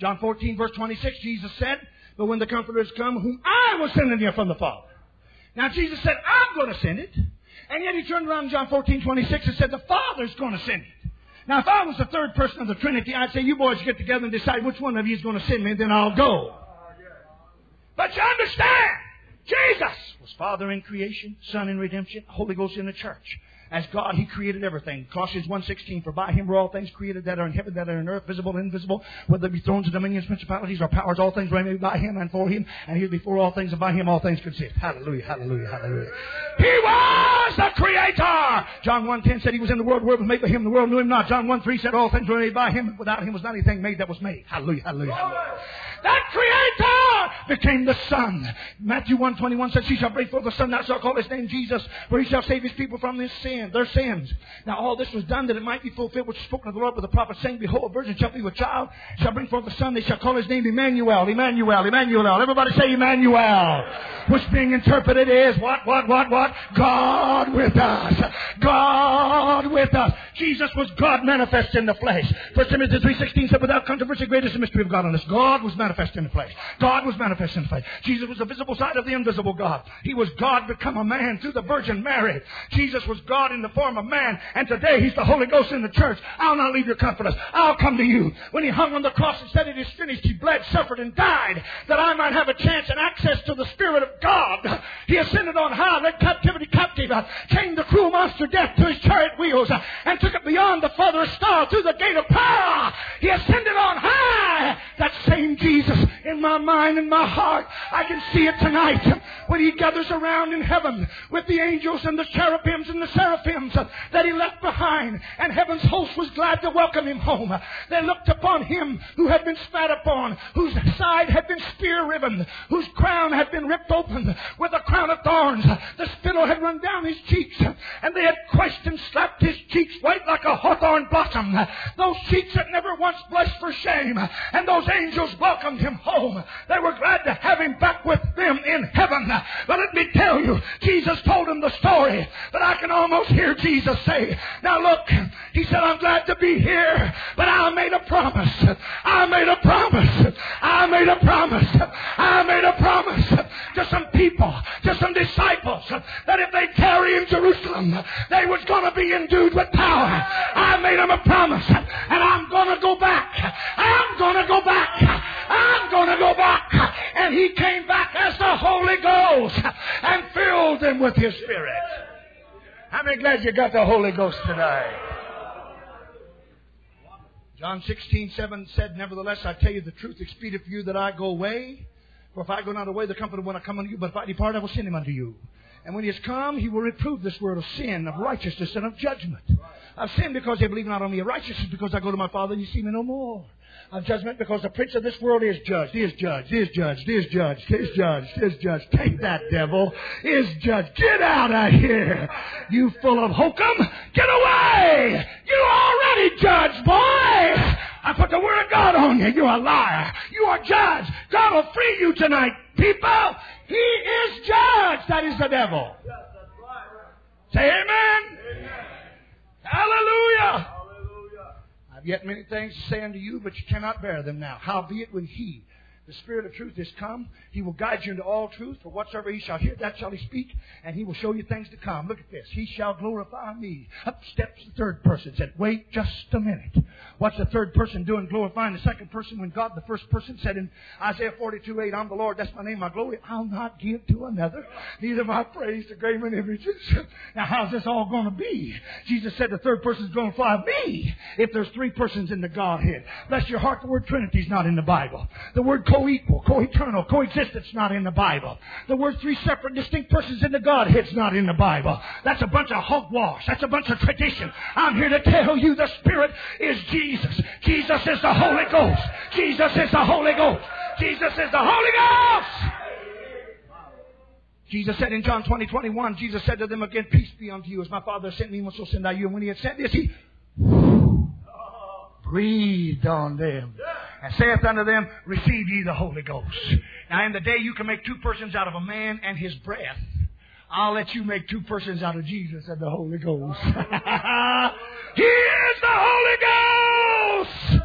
John 14, verse 26, Jesus said, but when the Comforter is come, whom I will send in you from the Father. Now Jesus said, I'm going to send it. And yet He turned around in John 14:26 and said, the Father's going to send it. Now, if I was the third person of the Trinity, I'd say, you boys get together and decide which one of you is going to send me, and then I'll go. But you understand, Jesus was Father in creation, Son in redemption, Holy Ghost in the church. As God, He created everything. Colossians 1:16, for by Him were all things created that are in heaven, that are in earth, visible and invisible, whether it be thrones and dominions, principalities, or powers, all things were made by Him and for Him, and He is before all things, and by Him all things consist. Hallelujah, hallelujah, hallelujah. He was the Creator! John 1:10 said He was in the world, the world was made by Him, the world knew Him not. John 1:3 said all things were made by Him, and without Him was not anything made that was made. Hallelujah, hallelujah, hallelujah. That Creator became the Son. Matthew 1:21 says, He shall bring forth the Son, thou shalt call His name Jesus, for He shall save His people from His sin. Their sins. Now all this was done that it might be fulfilled which was spoken of the Lord by the prophet, saying, behold, a virgin shall be with child, shall bring forth a son, they shall call his name Emmanuel, Emmanuel, Emmanuel. Everybody say Emmanuel, which being interpreted is what? God with us. God with us. Jesus was God manifest in the flesh. 1 Timothy 3:16 said, without controversy, great is the mystery of godliness. God was manifest in the flesh. God was manifest in the flesh. Jesus was the visible side of the invisible God. He was God become a man through the Virgin Mary. Jesus was God in the form of man, and today He's the Holy Ghost in the church. I'll not leave your comfortless. I'll come to you. When He hung on the cross and said it is finished, He bled, suffered, and died that I might have a chance and access to the Spirit of God. He ascended on high, led captivity captive, came the cruel monster death to His chariot wheels, and took it beyond the furthest star through the gate of power. He ascended on high. That same Jesus in my mind and my heart. I can see it tonight when He gathers around in heaven with the angels and the cherubims and the seraphims that He left behind, and heaven's host was glad to welcome Him home. They looked upon Him who had been spat upon, whose side had been spear-riven, whose crown had been ripped open with a crown of thorns. The spittle had run down His cheeks, and they had crushed and slapped His cheeks white like a hawthorn blossom. Those cheeks that never once blushed for shame, and those angels welcomed Him home. They were glad to have Him back with them in heaven. But let me tell you, Jesus told them the story, but I can almost hear Jesus say, now look, He said, I'm glad to be here, but I made a promise. I made a promise. I made a promise. I made a promise to some people, to some disciples, that if they tarry in Jerusalem, they was going to be endued with power. I made them a promise, and I'm going to go back. I'm going to go back. I'm going to go back. And He came back as the Holy Ghost and filled them with His Spirit. How many glad you got the Holy Ghost tonight? John 16:7 said, nevertheless, I tell you the truth, expedient for you that I go away. For if I go not away, the Comforter will not come unto you. But if I depart, I will send Him unto you. And when He is come, He will reprove this world of sin, of righteousness, and of judgment. I've sinned because they believe not on me. Righteousness because I go to my Father and you see me no more. Of judgment because the prince of this world is judged. He is judged. He is judged. He is judged. He is judged. He is judged. Take that, devil. He is judged. Get out of here. You full of hokum. Get away. You already judged, boy. I put the word of God on you. You're a liar. You are judged. God will free you tonight, people. He is judged. That is the devil. Yes, that's right. Say amen. Amen. Hallelujah. Yet many things to say unto you, but you cannot bear them now. Howbeit when He, the Spirit of truth, is come, He will guide you into all truth. For whatsoever He shall hear, that shall He speak, and He will show you things to come. Look at this. He shall glorify me. Up steps the third person. Said, wait just a minute. What's the third person doing glorifying the second person when God, the first person, said in Isaiah 42:8, I'm the Lord, that's my name, my glory. I'll not give to another, neither my praise to graven images. Now, how's this all going to be? Jesus said the third person's going to glorify me if there's three persons in the Godhead. Bless your heart, the word Trinity's not in the Bible. The word co-equal, co-eternal, coexistence not in the Bible. The word three separate distinct persons in the Godhead's not in the Bible. That's a bunch of hogwash. That's a bunch of tradition. I'm here to tell you the Spirit is Jesus. Jesus is the Holy Ghost. Jesus is the Holy Ghost. Jesus is the Holy Ghost. Jesus said in John 20:21, Jesus said to them again, peace be unto you. As my Father sent me, so send I you. And when He had said this, He breathed on them. And saith unto them, receive ye the Holy Ghost. Now in the day you can make two persons out of a man and his breath. I'll let you make two persons out of Jesus and the Holy Ghost. He is the Holy Ghost!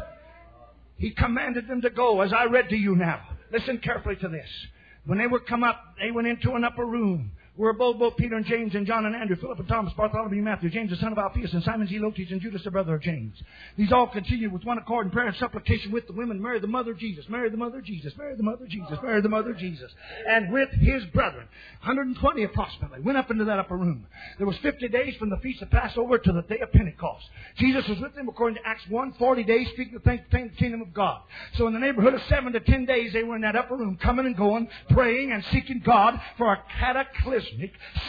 He commanded them to go, as I read to you now. Listen carefully to this. When they were come up, they went into an upper room, where abode both Peter and James and John and Andrew, Philip and Thomas, Bartholomew and Matthew, James the son of Alphaeus, and Simon Zelotes, and Judas the brother of James. These all continued with one accord in prayer and supplication with the women, Mary the mother of Jesus, Mary the mother of Jesus, Mary the mother of Jesus, Mary the mother of Jesus, and with his brethren, 120 approximately, went up into that upper room. There was 50 days from the feast of Passover to the day of Pentecost. Jesus was with them according to Acts 1, 40 days, speaking of things pertaining to the kingdom of God. So in the neighborhood of 7 to 10 days, they were in that upper room, coming and going, praying and seeking God for a cataclysm.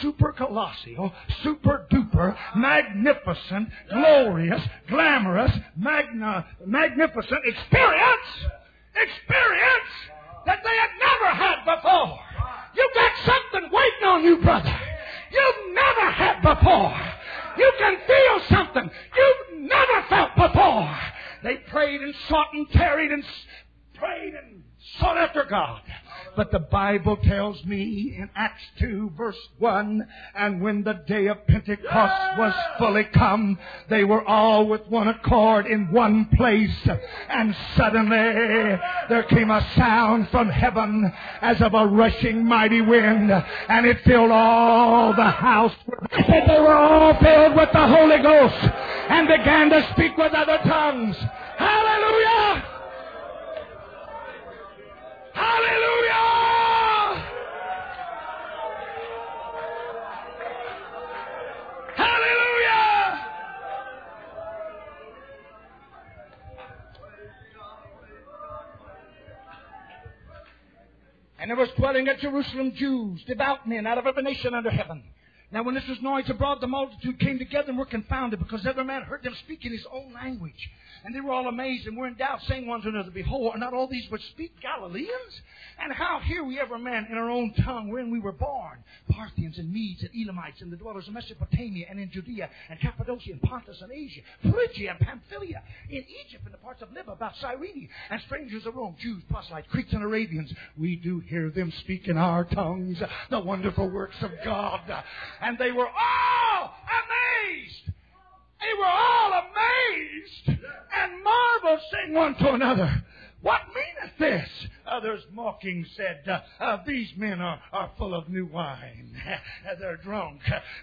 Super colossal, super duper, magnificent, glorious, glamorous, magnificent experience that they had never had before. You've got something waiting on you, brother. You've never had before. You can feel something you've never felt before. They prayed and sought and tarried and prayed and sought after God. But the Bible tells me in Acts 2, verse 1, and when the day of Pentecost was fully come, they were all with one accord in one place. And suddenly there came a sound from heaven as of a rushing mighty wind, and it filled all the house. They were all filled with the Holy Ghost and began to speak with other tongues. Hallelujah! Hallelujah! Hallelujah! And there was dwelling at Jerusalem Jews, devout men out of every nation under heaven. Now when this was noised abroad, the multitude came together and were confounded, because every man heard them speak in his own language. And they were all amazed and were in doubt, saying one to another, behold, are not all these which speak Galileans? And how hear we every man in our own tongue wherein we were born? Parthians and Medes and Elamites and the dwellers of Mesopotamia and in Judea and Cappadocia and Pontus and Asia, Phrygia and Pamphylia, in Egypt and the parts of Libya about Cyrene, and strangers of Rome, Jews, proselytes, Greeks and Arabians. We do hear them speak in our tongues the wonderful works of God. And they were all amazed. They were all amazed and marveled, saying one to another, what meaneth this? Others mocking said, these men are full of new wine. They're drunk.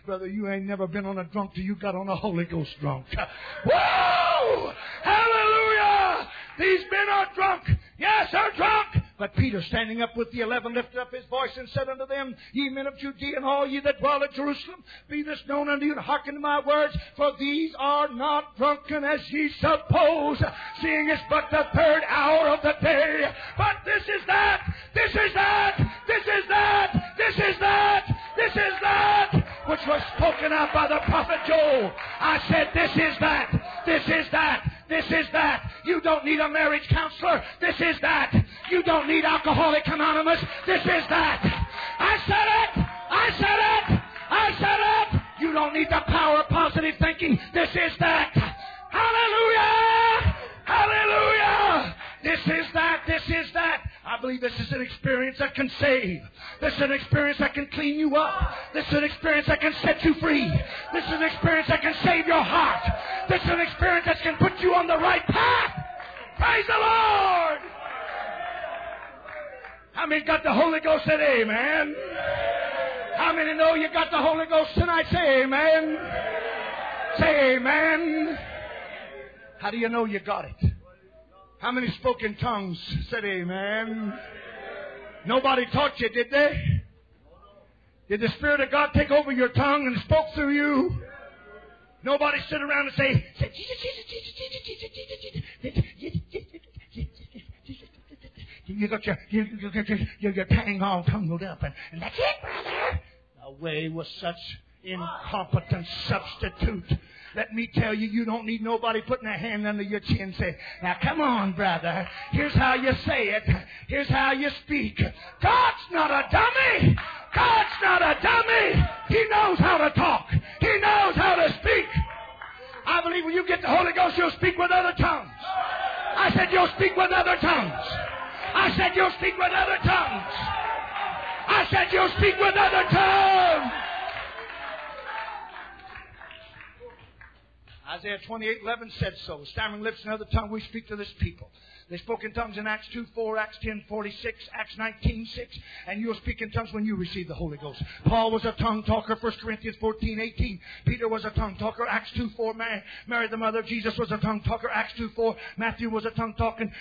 Brother, you ain't never been on a drunk till you got on a Holy Ghost drunk. Whoa! Hallelujah! These men are drunk. Yes, they're drunk. But Peter, standing up with the 11, lifted up his voice and said unto them, ye men of Judea and all ye that dwell at Jerusalem, be this known unto you and hearken to my words, for these are not drunken as ye suppose, seeing it's but the third hour of the day. But this is that, this is that, this is that, this is that, this is that, which was spoken of by the prophet Joel. I said, this is that. This is that. This is that. You don't need a marriage counselor. This is that. You don't need Alcoholics Anonymous. This is that. I said it. I said it. I said it. You don't need the power of positive thinking. This is that. Hallelujah. Hallelujah. This is that. This is that. I believe this is an experience that can save. This is an experience that can clean you up. This is an experience that can set you free. This is an experience that can save your heart. This is an experience that can put you on the right path. Praise the Lord. How many got the Holy Ghost today, man? How many know you got the Holy Ghost tonight? Say amen. Say amen. How do you know you got it? How many spoke in tongues? Said amen. Nobody taught you, did they? Did the Spirit of God take over your tongue and spoke through you? Nobody stood around and said, Jesus, Jesus, Jesus, Jesus, Jesus, Jesus, Jesus, Jesus. You got your tang all tangled up, and that's it, brother. Away with such incompetent substitute. Let me tell you, you don't need nobody putting a hand under your chin and saying, now come on, brother. Here's how you say it. Here's how you speak. God's not a dummy. God's not a dummy. He knows how to talk. He knows how to speak. I believe when you get the Holy Ghost, you'll speak with other tongues. I said you'll speak with other tongues. I said you'll speak with other tongues. I said you'll speak with other tongues. Isaiah 28:11 said so. Stammering lips and other tongue, we speak to this people. They spoke in tongues in Acts 2:4, Acts 10:46, Acts 19:6, and you'll speak in tongues when you receive the Holy Ghost. Paul was a tongue talker, 1 Corinthians 14:18. Peter was a tongue talker, Acts 2:4. Mary, the mother of Jesus, was a tongue talker, Acts 2:4. Matthew was a tongue talker.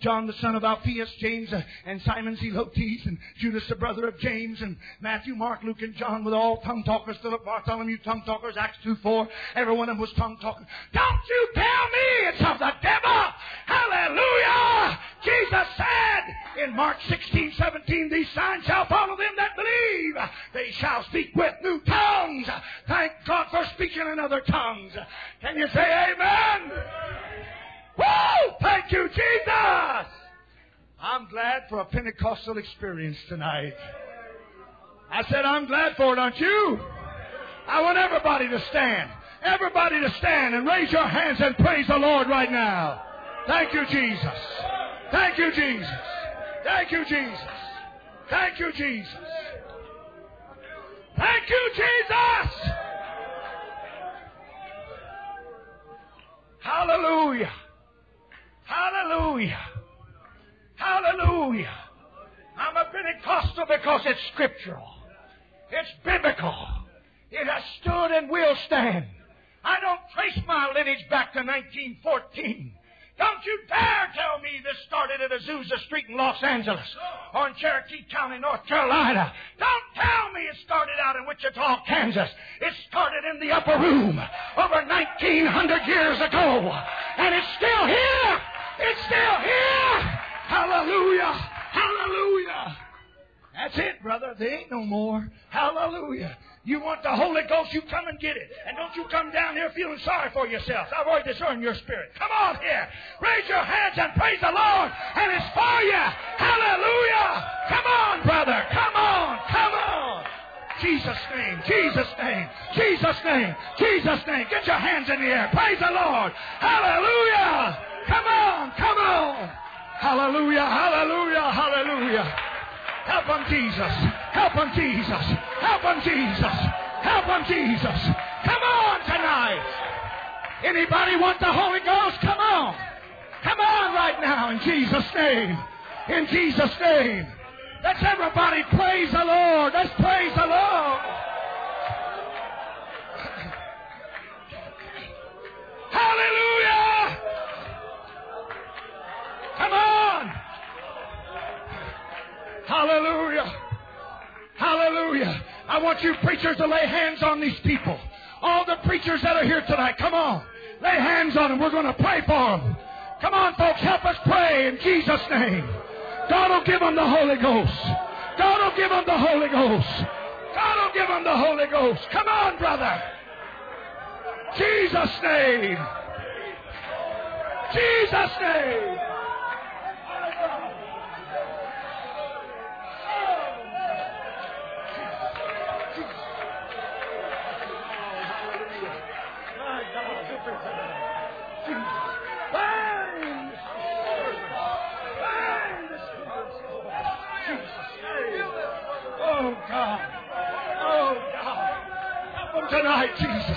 John, the son of Alphaeus, James, and Simon Zelotes, and Judas, the brother of James, and Matthew, Mark, Luke, and John were all tongue talkers. Philip, Bartholomew, tongue talkers, Acts 2:4. Every one of them was tongue talking. Don't you tell me it's of the devil. Hallelujah! Jesus said in Mark 16:17, these signs shall follow them that believe. They shall speak with new tongues. Thank God for speaking in other tongues. Can you say amen? Woo! Thank you, Jesus! I'm glad for a Pentecostal experience tonight. I said, I'm glad for it, aren't you? I want everybody to stand. Everybody to stand and raise your hands and praise the Lord right now. Thank you, Jesus. Thank you, Jesus. Thank you, Jesus. Thank you, Jesus. Thank you, Jesus. Hallelujah. Hallelujah. Hallelujah. I'm a Pentecostal because it's scriptural. It's biblical. It has stood and will stand. I don't trace my lineage back to 1914. Don't you dare tell me this started at Azusa Street in Los Angeles or in Cherokee County, North Carolina. Don't tell me it started out in Wichita, Kansas. It started in the upper room over 1,900 years ago. And it's still here. It's still here. Hallelujah. Hallelujah. That's it, brother. There ain't no more. Hallelujah. You want the Holy Ghost, you come and get it. And don't you come down here feeling sorry for yourself. I've already discerned your spirit. Come on here. Raise your hands and praise the Lord. And it's for you. Hallelujah. Come on, brother. Come on. Come on. Jesus' name. Jesus' name. Jesus' name. Jesus' name. Get your hands in the air. Praise the Lord. Hallelujah. Come on. Come on. Hallelujah. Hallelujah. Hallelujah. Help him, Jesus. Help him, Jesus. Help him, Jesus. Help him, Jesus. Come on tonight. Anybody want the Holy Ghost? Come on. Come on right now in Jesus' name. In Jesus' name. Let's everybody praise the Lord. Let's praise the Lord. Hallelujah. Come on. Hallelujah. Hallelujah. I want you preachers to lay hands on these people. All the preachers that are here tonight, come on. Lay hands on them. We're going to pray for them. Come on, folks. Help us pray in Jesus' name. God will give them the Holy Ghost. God will give them the Holy Ghost. God will give them the Holy Ghost. Come on, brother. Jesus' name. Jesus' name. Tonight, Jesus.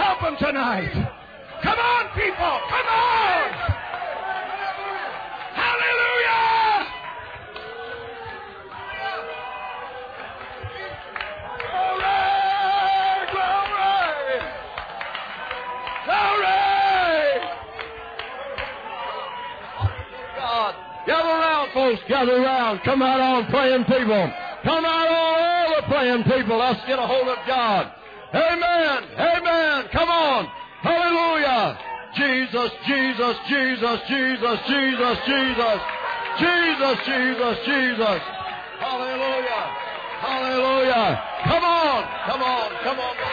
Help them tonight. Come on, people. Come on. Hallelujah. Glory, glory, glory. God. Gather around, folks. Gather around. Come out on praying people. Come out on all the praying people. Let's get a hold of God. Amen. Amen. Come on. Hallelujah. Jesus, Jesus, Jesus, Jesus, Jesus, Jesus. Jesus, Jesus, Jesus. Hallelujah. Hallelujah. Come on. Come on. Come on.